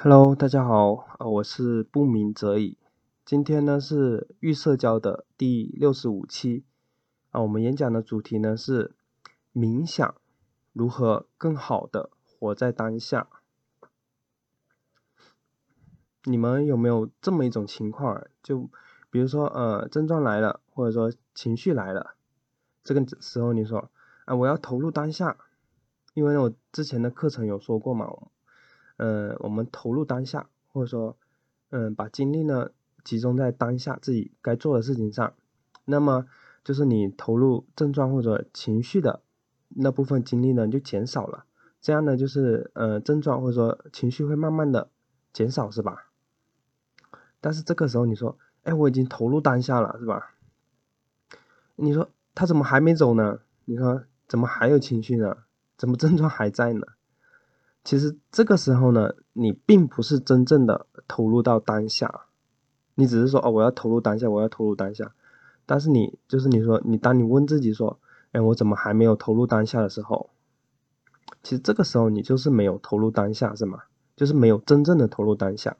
Hello， 大家好，我是不鸣则已。今天呢是预社交的第65期，我们演讲的主题呢是冥想，如何更好的活在当下。你们有没有这么一种情况，就比如说症状来了，或者说情绪来了，这个时候你说，我要投入当下，因为我之前的课程有说过嘛。我们投入当下，或者说，把精力呢集中在当下自己该做的事情上。那么，就是你投入症状或者情绪的那部分精力呢就减少了。这样呢，就是症状或者说情绪会慢慢的减少，是吧？但是这个时候你说，哎，我已经投入当下了，是吧？你说他怎么还没走呢？你说怎么还有情绪呢？怎么症状还在呢？其实这个时候呢，你并不是真正的投入到当下，你只是说我要投入当下，我要投入当下。但是当你问自己说，哎，我怎么还没有投入当下的时候，其实这个时候你就是没有投入当下，是吗？就是没有真正的投入当下。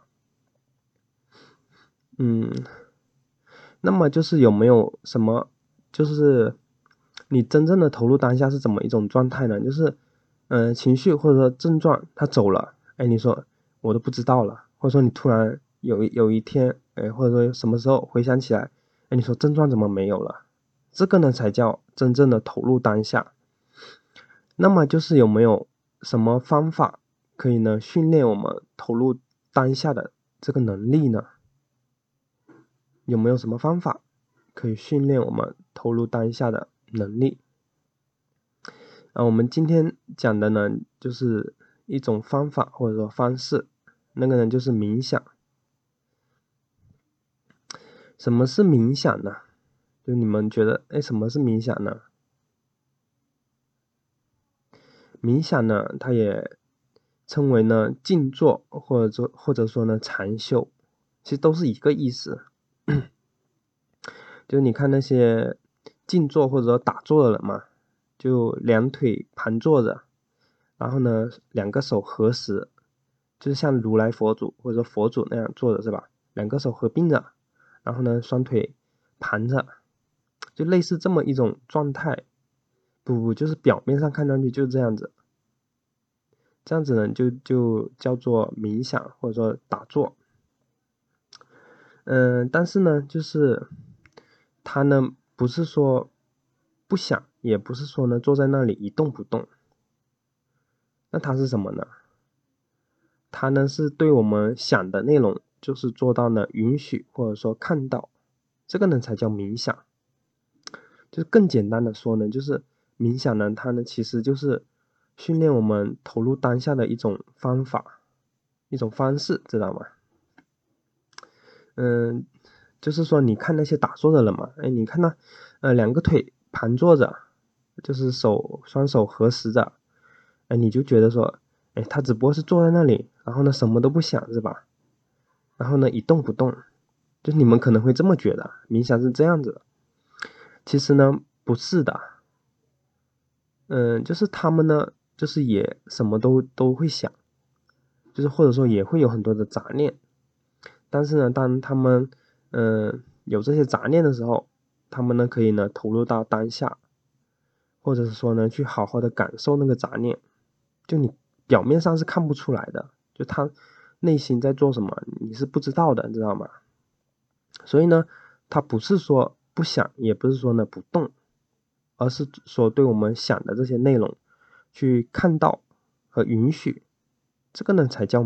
那么就是有没有什么，就是你真正的投入当下是怎么一种状态呢？就是情绪或者说症状它走了，哎，你说我都不知道了，或者说你突然有一天，哎，或者说什么时候回想起来，哎，你说症状怎么没有了？这个呢才叫真正的投入当下。那么就是有没有什么方法可以呢训练我们投入当下的这个能力呢？有没有什么方法可以训练我们投入当下的能力？我们今天讲的呢就是一种方法或者说方式，那个呢就是冥想。什么是冥想呢？就你们觉得，哎，什么是冥想呢？冥想呢，它也称为呢静坐，或者说呢禅修，其实都是一个意思。就你看那些静坐或者说打坐的人嘛，就两腿盘坐着，然后呢两个手合十，就是像如来佛祖或者佛祖那样坐着，是吧？两个手合并着，然后呢双腿盘着，就类似这么一种状态。就是表面上看上去就是这样子，这样子呢就叫做冥想或者说打坐。但是呢就是他呢不是说不想，也不是说呢坐在那里一动不动。那它是什么呢？它呢是对我们想的内容，就是做到呢允许或者说看到，这个呢才叫冥想。就是更简单的说呢，就是冥想呢它呢其实就是训练我们投入当下的一种方法，一种方式，知道吗？就是说你看那些打坐的人嘛，哎，你看他两个腿盘坐着，就是双手合十着，哎，你就觉得说，哎，他只不过是坐在那里，然后呢什么都不想，是吧？然后呢一动不动，就你们可能会这么觉得，冥想是这样子的。其实呢不是的，就是他们呢，就是也什么都会想，就是或者说也会有很多的杂念，但是呢，当他们有这些杂念的时候，他们呢可以呢投入到当下，或者是说呢去好好的感受那个杂念。就你表面上是看不出来的，就他内心在做什么你是不知道的，知道吗？所以呢他不是说不想，也不是说呢不动，而是说对我们想的这些内容去看到和允许，这个呢才叫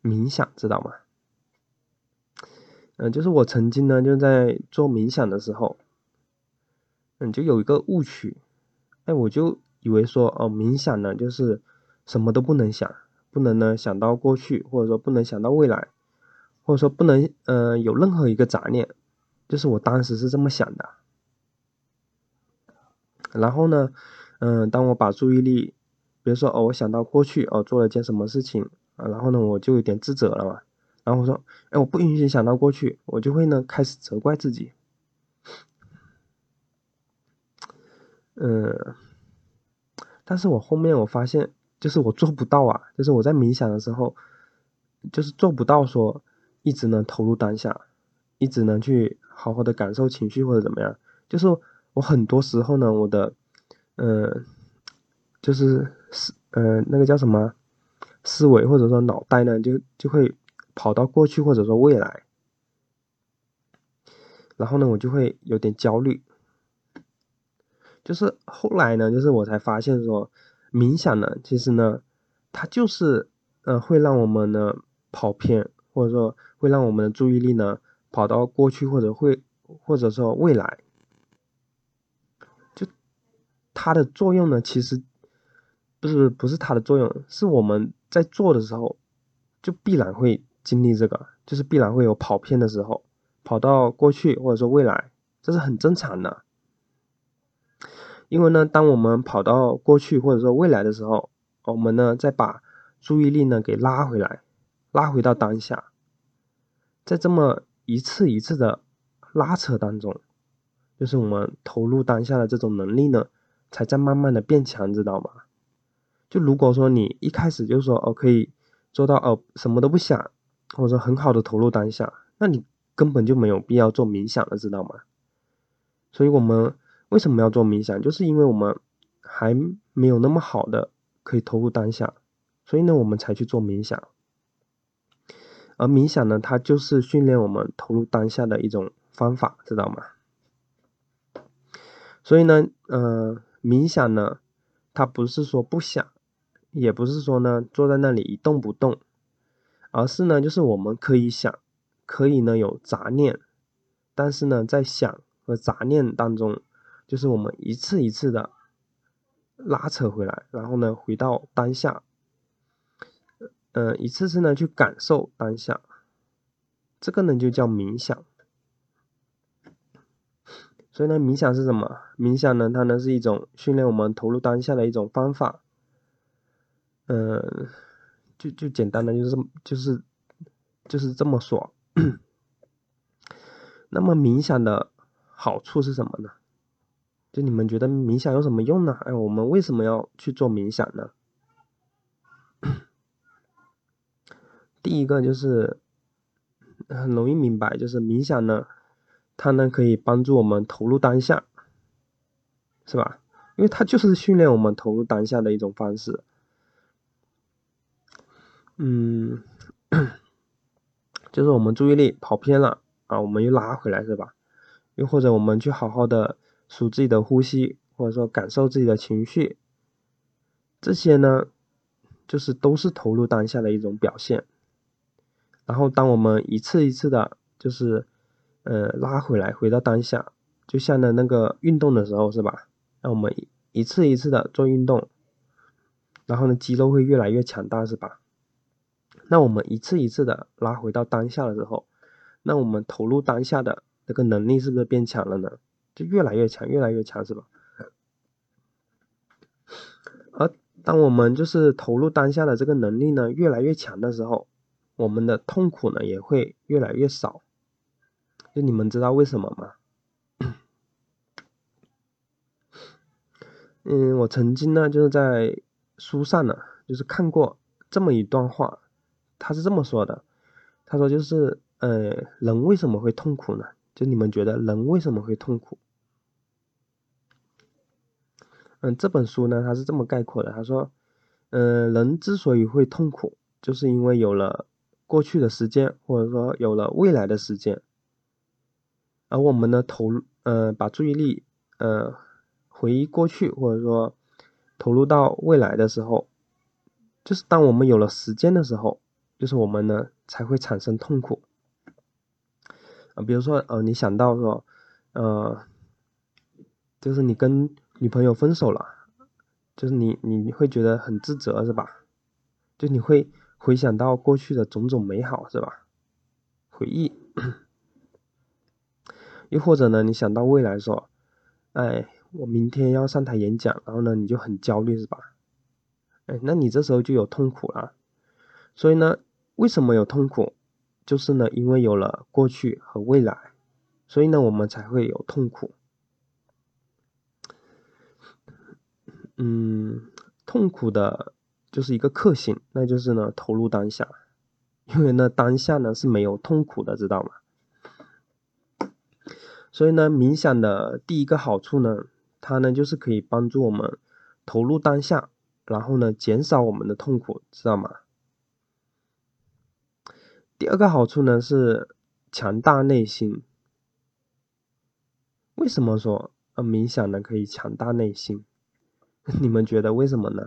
冥想，知道吗？就是我曾经呢就在做冥想的时候，就有一个误区，哎，我就以为说冥想呢就是什么都不能想，不能呢想到过去，或者说不能想到未来，或者说不能有任何一个杂念，就是我当时是这么想的。然后呢当我把注意力，比如说我想到过去做了件什么事情，然后呢我就有点自责了嘛，然后我说，哎，我不允许想到过去，我就会呢开始责怪自己。但是我后面我发现，就是我做不到啊，就是我在冥想的时候，就是做不到说一直能投入当下，一直能去好好的感受情绪或者怎么样。就是我很多时候呢，我的就是那个叫什么思维或者说脑袋呢，就会跑到过去或者说未来，然后呢我就会有点焦虑。就是后来呢，就是我才发现说冥想呢，其实呢它就是会让我们呢跑偏，或者说会让我们的注意力呢跑到过去或者说未来。就它的作用呢，其实不是它的作用，是我们在做的时候就必然会经历这个，就是必然会有跑偏的时候，跑到过去或者说未来，这是很正常的。因为呢当我们跑到过去或者说未来的时候，我们呢再把注意力呢给拉回来，拉回到当下。在这么一次一次的拉扯当中，就是我们投入当下的这种能力呢才在慢慢的变强，知道吗？就如果说你一开始就说可以做到什么都不想，或者说很好的投入当下，那你根本就没有必要做冥想了，知道吗？所以我们为什么要做冥想，就是因为我们还没有那么好的可以投入当下，所以呢我们才去做冥想。而冥想呢，它就是训练我们投入当下的一种方法，知道吗？所以呢冥想呢，它不是说不想，也不是说呢坐在那里一动不动，而是呢就是我们可以想，可以呢有杂念，但是呢在想和杂念当中，就是我们一次一次的拉扯回来，然后呢回到当下，一次次呢去感受当下，这个呢就叫冥想。所以呢冥想是什么？冥想呢它呢是一种训练我们投入当下的一种方法。就简单的就是这么说那么冥想的好处是什么呢？就你们觉得冥想有什么用呢？我们为什么要去做冥想呢？第一个就是很容易明白，就是冥想呢它呢可以帮助我们投入当下，是吧？因为它就是训练我们投入当下的一种方式。就是我们注意力跑偏了我们又拉回来，是吧？又或者我们去好好的数自己的呼吸，或者说感受自己的情绪，这些呢就是都是投入当下的一种表现。然后当我们一次一次的就是拉回来，回到当下，就像呢那个运动的时候，是吧？那我们一次一次的做运动，然后呢肌肉会越来越强大，是吧？那我们一次一次的拉回到当下的时候，那我们投入当下的这个能力是不是变强了呢？就越来越强，越来越强，是吧？而当我们就是投入当下的这个能力呢越来越强的时候，我们的痛苦呢也会越来越少。就你们知道为什么吗？我曾经呢就是在书上呢就是看过这么一段话，他是这么说的，他说就是人为什么会痛苦呢？就你们觉得人为什么会痛苦？这本书呢他是这么概括的，他说人之所以会痛苦，就是因为有了过去的时间，或者说有了未来的时间，而我们呢把注意力回忆过去，或者说投入到未来的时候，就是当我们有了时间的时候，就是我们呢才会产生痛苦。比如说你想到说就是你跟女朋友分手了，就是你会觉得很自责，是吧？就你会回想到过去的种种美好，是吧？回忆又或者呢你想到未来说我明天要上台演讲，然后呢你就很焦虑，是吧？那你这时候就有痛苦了。所以呢为什么有痛苦？就是呢因为有了过去和未来，所以呢我们才会有痛苦。痛苦的就是一个克星，那就是呢投入当下。因为呢当下呢是没有痛苦的，知道吗？所以呢，冥想的第一个好处呢，它呢就是可以帮助我们投入当下，然后呢减少我们的痛苦，知道吗？第二个好处呢是强大内心。为什么说冥想呢可以强大内心？你们觉得为什么呢？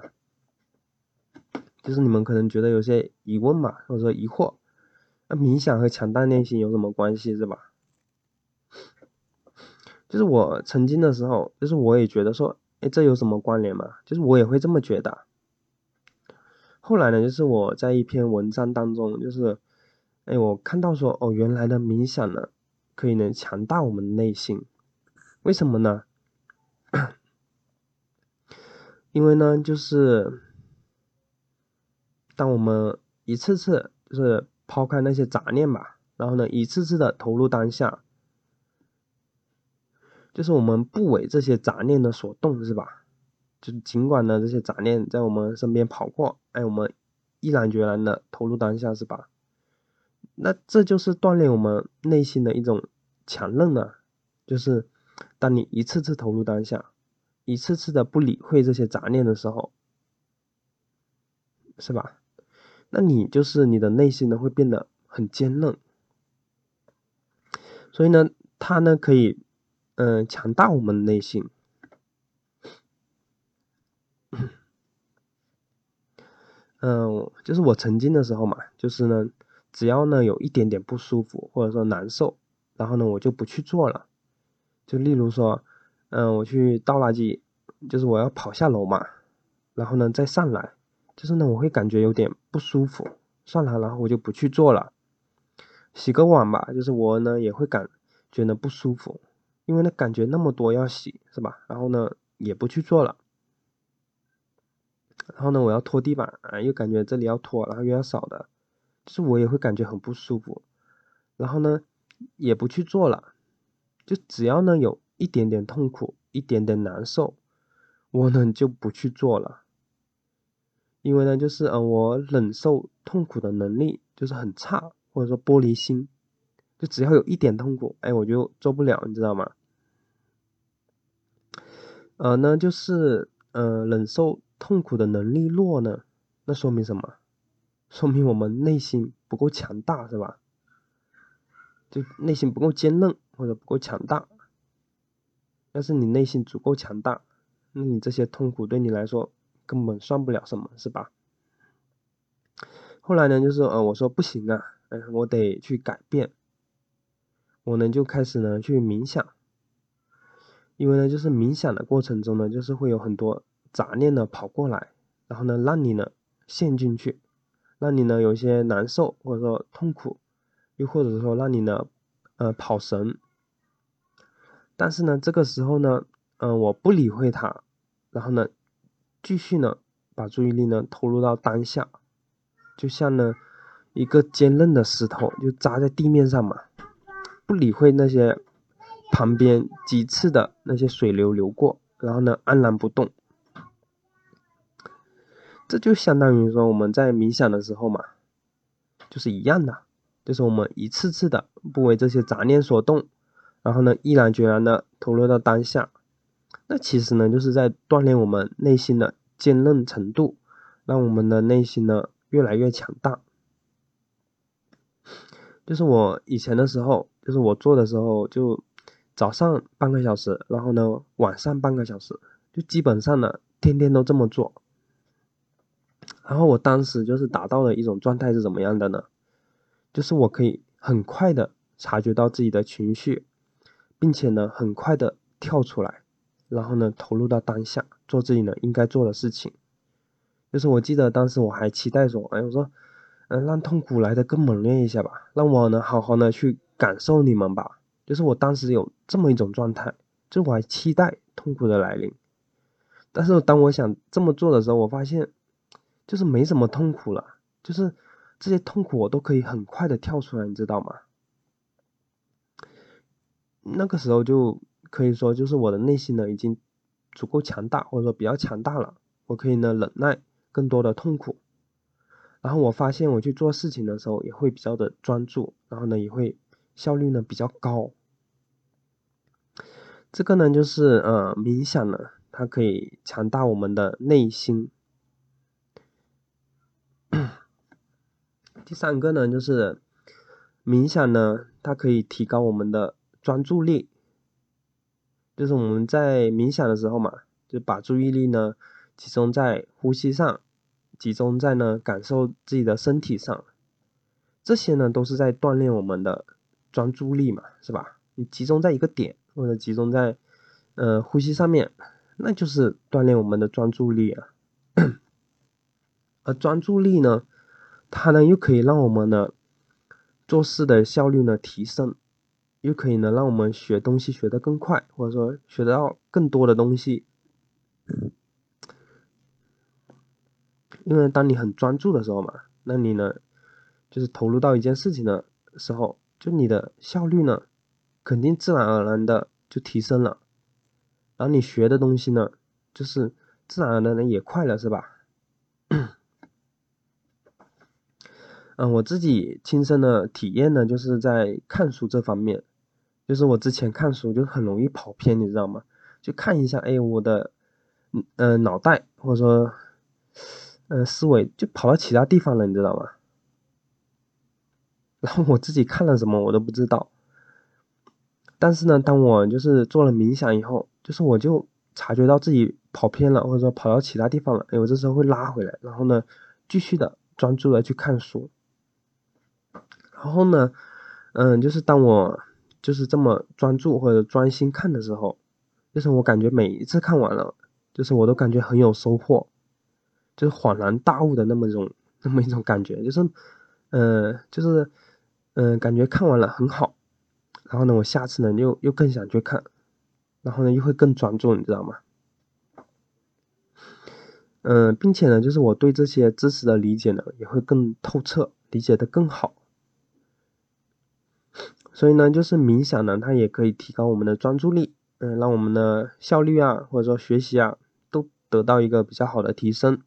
就是你们可能觉得有些疑问嘛，或者说疑惑，冥想和强大内心有什么关系，是吧？就是我曾经的时候，就是我也觉得说，这有什么关联吗？就是我也会这么觉得。后来呢，就是我在一篇文章当中，就是，我看到说，原来的冥想呢，可以能强大我们的内心。为什么呢？因为呢，就是当我们一次次就是抛开那些杂念吧，然后呢，一次次的投入当下。就是我们不为这些杂念的所动，是吧？就尽管呢这些杂念在我们身边跑过，我们毅然决然的投入当下，是吧？那这就是锻炼我们内心的一种强韧啊，就是当你一次次投入当下，一次次的不理会这些杂念的时候，是吧？那你就是你的内心呢会变得很坚韧，所以呢，它呢可以。强大我们内心。就是我曾经的时候嘛，就是呢，只要呢有一点点不舒服或者说难受，然后呢我就不去做了。就例如说，我去倒垃圾，就是我要跑下楼嘛，然后呢再上来，就是呢我会感觉有点不舒服，算了，然后我就不去做了。洗个碗吧，就是我呢也会感觉呢不舒服。因为呢，感觉那么多要洗，是吧？然后呢，也不去做了。然后呢，我要拖地板，又感觉这里要拖，然后又要扫的，就是我也会感觉很不舒服。然后呢，也不去做了。就只要呢有一点点痛苦，一点点难受，我呢就不去做了。因为呢，就是我忍受痛苦的能力就是很差，或者说玻璃心。就只要有一点痛苦，我就做不了，你知道吗？那就是忍受痛苦的能力弱呢，那说明什么？说明我们内心不够强大，是吧？就内心不够坚韧或者不够强大。要是你内心足够强大，那你这些痛苦对你来说根本算不了什么，是吧？后来呢，就是我说不行啊，我得去改变。我呢就开始呢去冥想，因为呢就是冥想的过程中呢，就是会有很多杂念呢跑过来，然后呢让你呢陷进去，让你呢有一些难受或者说痛苦，又或者说让你呢跑神。但是呢这个时候呢，我不理会它，然后呢继续呢把注意力呢投入到当下，就像呢一个坚韧的石头就扎在地面上嘛。不理会那些旁边几次的那些水流流过，然后呢安然不动。这就相当于说我们在冥想的时候嘛，就是一样的，就是我们一次次的不为这些杂念所动，然后呢毅然决然的投入到当下。那其实呢就是在锻炼我们内心的坚韧程度，让我们的内心呢越来越强大。就是我以前的时候，就是我做的时候，就早上半个小时，然后呢晚上半个小时，就基本上呢天天都这么做。然后我当时就是达到了一种状态是怎么样的呢？就是我可以很快的察觉到自己的情绪，并且呢很快的跳出来，然后呢投入到当下，做自己呢应该做的事情。就是我记得当时我还期待说，我说。让痛苦来的更猛烈一下吧，让我呢好好的去感受你们吧。就是我当时有这么一种状态，就我还期待痛苦的来临。但是当我想这么做的时候，我发现就是没什么痛苦了，就是这些痛苦我都可以很快的跳出来，你知道吗？那个时候就可以说，就是我的内心呢已经足够强大，或者说比较强大了，我可以呢忍耐更多的痛苦。然后我发现我去做事情的时候也会比较的专注，然后呢也会效率呢比较高。这个呢就是冥想呢它可以强大我们的内心。第三个呢就是冥想呢它可以提高我们的专注力，就是我们在冥想的时候嘛，就把注意力呢集中在呼吸上，集中在呢感受自己的身体上，这些呢都是在锻炼我们的专注力嘛，是吧？你集中在一个点或者集中在呼吸上面，那就是锻炼我们的专注力啊。而专注力呢它呢又可以让我们呢做事的效率呢提升，又可以呢让我们学东西学得更快，或者说学到更多的东西。因为当你很专注的时候嘛，那你呢就是投入到一件事情的时候，就你的效率呢肯定自然而然的就提升了，然后你学的东西呢就是自然而然的也快了，是吧？我自己亲身的体验呢就是在看书这方面，就是我之前看书就很容易跑偏，你知道吗？就看一下我的脑袋或者说思维就跑到其他地方了，你知道吗？然后我自己看了什么我都不知道。但是呢当我就是做了冥想以后，就是我就察觉到自己跑偏了，或者说跑到其他地方了，我这时候会拉回来，然后呢继续的专注的去看书。然后呢就是当我就是这么专注或者专心看的时候，就是我感觉每一次看完了，就是我都感觉很有收获，就是恍然大悟的那么一种感觉，就是感觉看完了很好，然后呢我下次呢又更想去看，然后呢又会更专注，你知道吗？并且呢就是我对这些知识的理解呢也会更透彻，理解的更好。所以呢就是冥想呢它也可以提高我们的专注力，让我们的效率啊或者说学习啊都得到一个比较好的提升。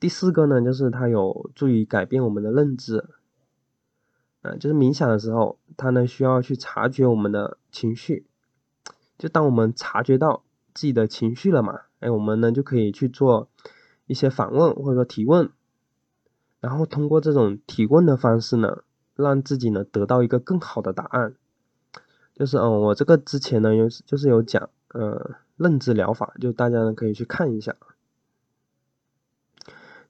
第四个呢就是它有助于改变我们的认知，就是冥想的时候它呢需要去察觉我们的情绪，就当我们察觉到自己的情绪了嘛，我们呢就可以去做一些反问或者说提问，然后通过这种提问的方式呢让自己呢得到一个更好的答案。就是我这个之前呢有讲认知疗法，就大家呢可以去看一下。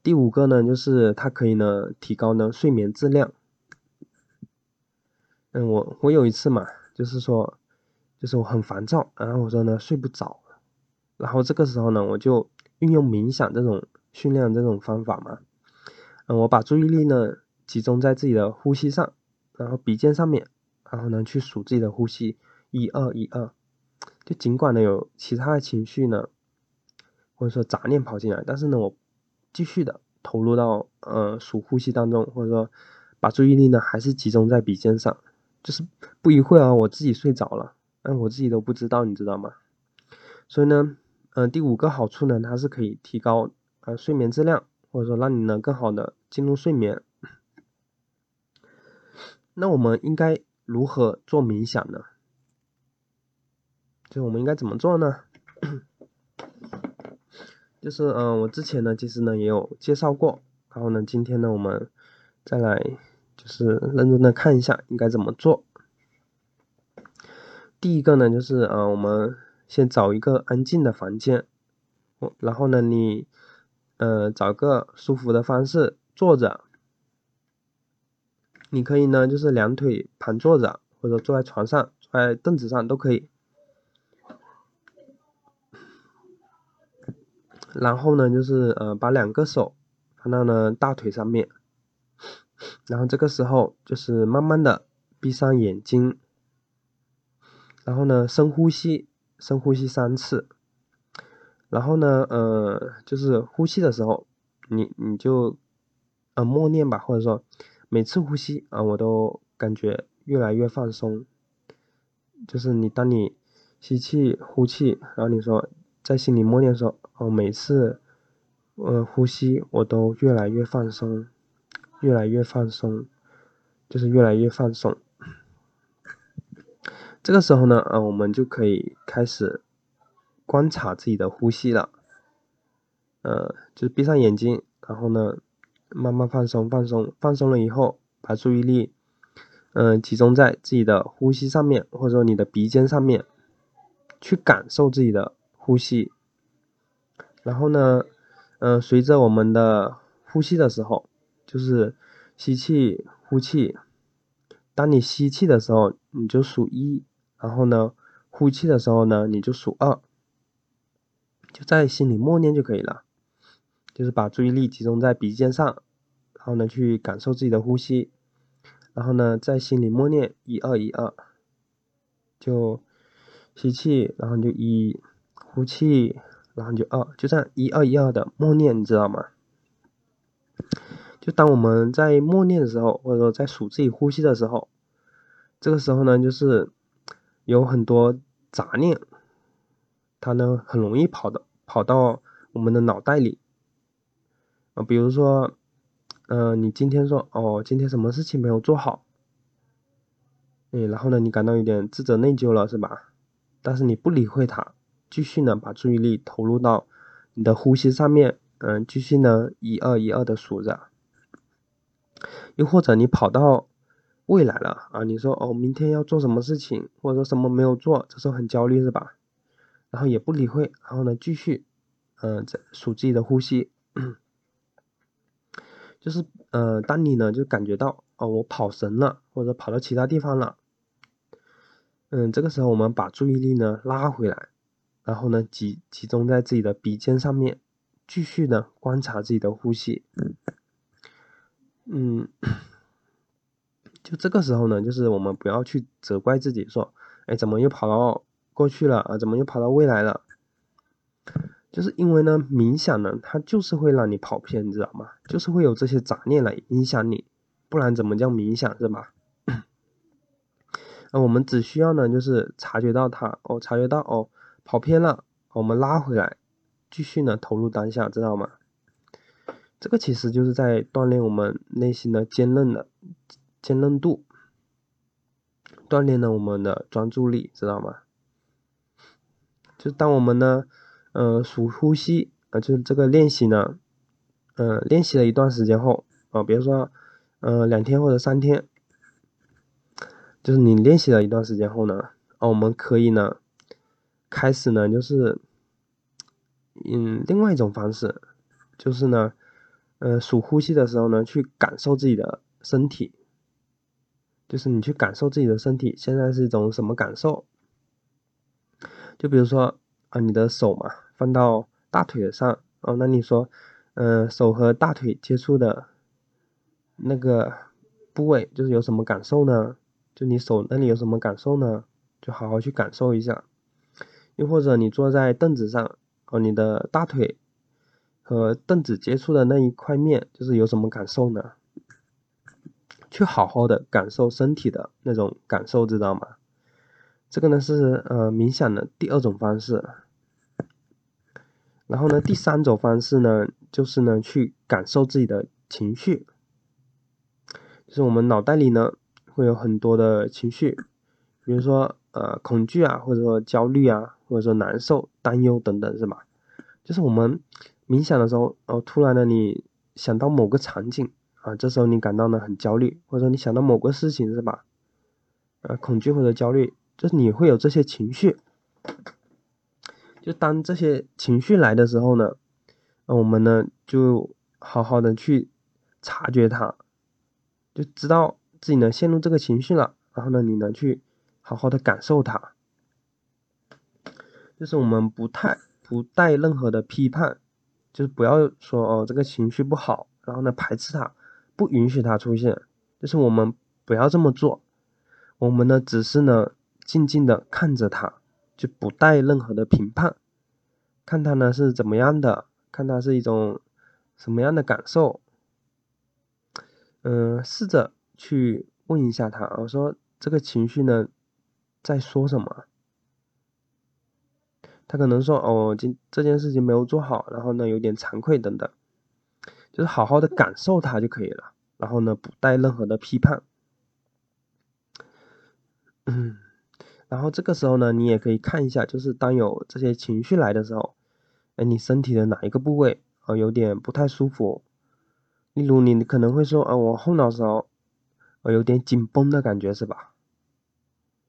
第五个呢就是它可以呢提高呢睡眠质量。我有一次嘛就是我很烦躁，然后我说呢睡不着，然后这个时候呢我就运用冥想这种训练这种方法嘛，我把注意力呢集中在自己的呼吸上，然后鼻尖上面，然后呢去数自己的呼吸1212，就尽管呢有其他的情绪呢或者说杂念跑进来，但是呢我继续的投入到数呼吸当中，或者说把注意力呢还是集中在鼻尖上，就是不一会我自己睡着了，但我自己都不知道，你知道吗？所以呢第五个好处呢它是可以提高睡眠质量，或者说让你呢更好的进入睡眠。那我们应该如何做冥想呢？就我们应该怎么做呢？就是我之前呢其实呢也有介绍过，然后呢今天呢我们再来就是认真的看一下应该怎么做。第一个呢就是我们先找一个安静的房间，然后呢你找个舒服的方式坐着，你可以呢就是两腿盘坐着，或者坐在床上坐在凳子上都可以。然后呢就是把两个手放到呢大腿上面，然后这个时候就是慢慢的闭上眼睛，然后呢深呼吸3次，然后呢就是呼吸的时候你就默念吧，或者说每次呼吸我都感觉越来越放松，就是你当你吸气呼气，然后你说在心里默念说每次呼吸我都越来越放松，越来越放松，就是越来越放松。这个时候呢，我们就可以开始观察自己的呼吸了。就是闭上眼睛，然后呢，慢慢放松，放松，放松了以后，把注意力，集中在自己的呼吸上面，或者说你的鼻尖上面，去感受自己的呼吸。然后呢，随着我们的呼吸的时候，就是吸气、呼气。当你吸气的时候，你就数1，然后呢，呼气的时候呢，你就数2，就在心里默念就可以了。就是把注意力集中在鼻尖上，然后呢，去感受自己的呼吸，然后呢，在心里默念1212，就吸气，然后你就1，呼气，然后你就2，就这样1212的默念，你知道吗？就当我们在默念的时候，或者说在数自己呼吸的时候，这个时候呢，就是有很多杂念，它呢很容易跑到我们的脑袋里啊。比如说，你今天说今天什么事情没有做好，然后呢你感到有点自责内疚了，是吧？但是你不理会它，继续呢把注意力投入到你的呼吸上面，继续呢1212的数着。又或者你跑到未来了啊，你说明天要做什么事情，或者说什么没有做，这时候很焦虑是吧？然后也不理会，然后呢继续数自己的呼吸，就是当你呢就感觉到我跑神了，或者跑到其他地方了，这个时候我们把注意力呢拉回来，然后呢集中在自己的鼻尖上面，继续呢观察自己的呼吸。就这个时候呢，就是我们不要去责怪自己说，怎么又跑到过去了啊，怎么又跑到未来了？就是因为呢，冥想呢，它就是会让你跑偏，你知道吗？就是会有这些杂念来影响你，不然怎么叫冥想，是吧？我们只需要呢，就是察觉到它，察觉到跑偏了，我们拉回来，继续呢投入当下，知道吗？这个其实就是在锻炼我们内心的坚韧度，锻炼了我们的专注力，知道吗？就当我们呢，数呼吸啊，就是这个练习呢，练习了一段时间后啊，比如说2天或者3天，就是你练习了一段时间后呢，我们可以呢，开始呢就是，另外一种方式，就是呢。数呼吸的时候呢，去感受自己的身体，就是你去感受自己的身体，现在是一种什么感受？就比如说你的手嘛，放到大腿上那你说，手和大腿接触的那个部位，就是有什么感受呢？就你手那里有什么感受呢？就好好去感受一下。又或者你坐在凳子上你的大腿和凳子接触的那一块面，就是有什么感受呢？去好好的感受身体的那种感受，知道吗？这个呢是冥想的第2种方式。然后呢，第3种方式呢，就是呢去感受自己的情绪。就是我们脑袋里呢会有很多的情绪，比如说恐惧啊，或者说焦虑啊，或者说难受、担忧等等，是吧？就是我们冥想的时候，突然呢，你想到某个场景啊，这时候你感到呢很焦虑，或者说你想到某个事情，是吧？恐惧或者焦虑，就是你会有这些情绪。就当这些情绪来的时候呢，我们呢就好好的去察觉它，就知道自己呢陷入这个情绪了，然后呢你呢去好好的感受它。就是我们不带任何的批判。就是不要说这个情绪不好，然后呢排斥它，不允许它出现。就是我们不要这么做，我们呢只是呢静静的看着它，就不带任何的评判，看它呢是怎么样的，看它是一种什么样的感受。试着去问一下它，我说这个情绪呢在说什么？他可能说哦，这件事情没有做好，然后呢有点惭愧等等，就是好好的感受它就可以了，然后呢不带任何的批判。然后这个时候呢，你也可以看一下，就是当有这些情绪来的时候，你身体的哪一个部位有点不太舒服？例如你可能会说啊，我后脑勺有点紧绷的感觉是吧？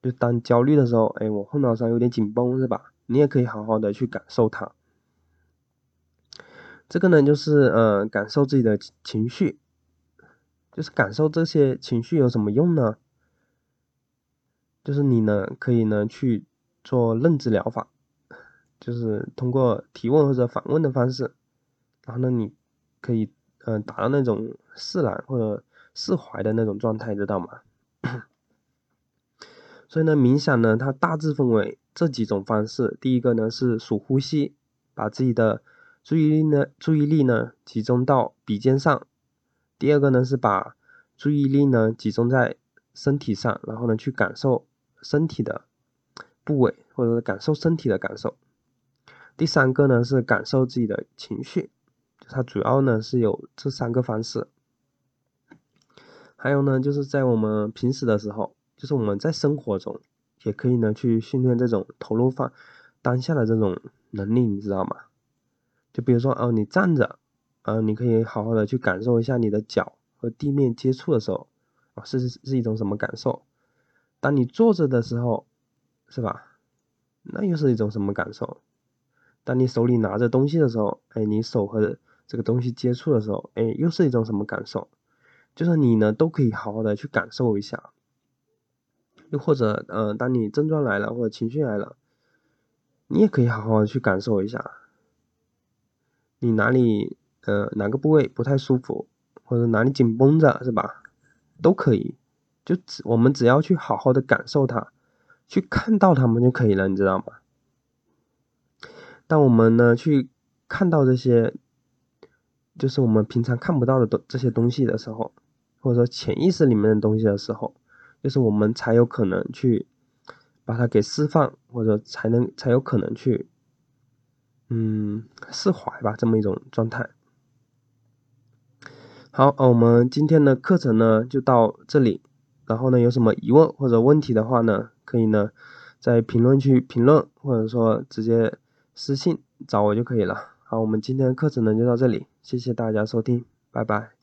就当焦虑的时候，我后脑勺有点紧绷是吧？你也可以好好的去感受它。这个呢，就是感受自己的情绪，就是感受这些情绪有什么用呢？就是你呢，可以呢去做认知疗法，就是通过提问或者反问的方式，然后呢，你可以达到那种释然或者释怀的那种状态，知道吗？所以呢，冥想呢，它大致分为这几种方式。第一个呢是数呼吸，把自己的注意力呢集中到鼻尖上；第二个呢是把注意力呢集中在身体上，然后呢去感受身体的部位，或者是感受身体的感受。第三个呢是感受自己的情绪，它主要呢是有这三个方式。还有呢就是在我们平时的时候，就是我们在生活中也可以呢去训练这种投入当下的这种能力，你知道吗？就比如说你站着你可以好好的去感受一下你的脚和地面接触的时候是一种什么感受？当你坐着的时候，是吧？那又是一种什么感受？当你手里拿着东西的时候，你手和这个东西接触的时候，又是一种什么感受？就是你呢，都可以好好的去感受一下。又或者，当你症状来了或者情绪来了，你也可以好好的去感受一下，你哪个部位不太舒服，或者哪里紧绷着，是吧？都可以，就我们只要去好好的感受它，去看到它们就可以了，你知道吗？当我们呢去看到这些，就是我们平常看不到的这些东西的时候，或者说潜意识里面的东西的时候，就是我们才有可能去把它给释放，或者才有可能去释怀吧，这么一种状态。好，我们今天的课程呢就到这里。然后呢，有什么疑问或者问题的话呢，可以呢在评论区评论，或者说直接私信找我就可以了。好，我们今天的课程呢就到这里，谢谢大家收听，拜拜。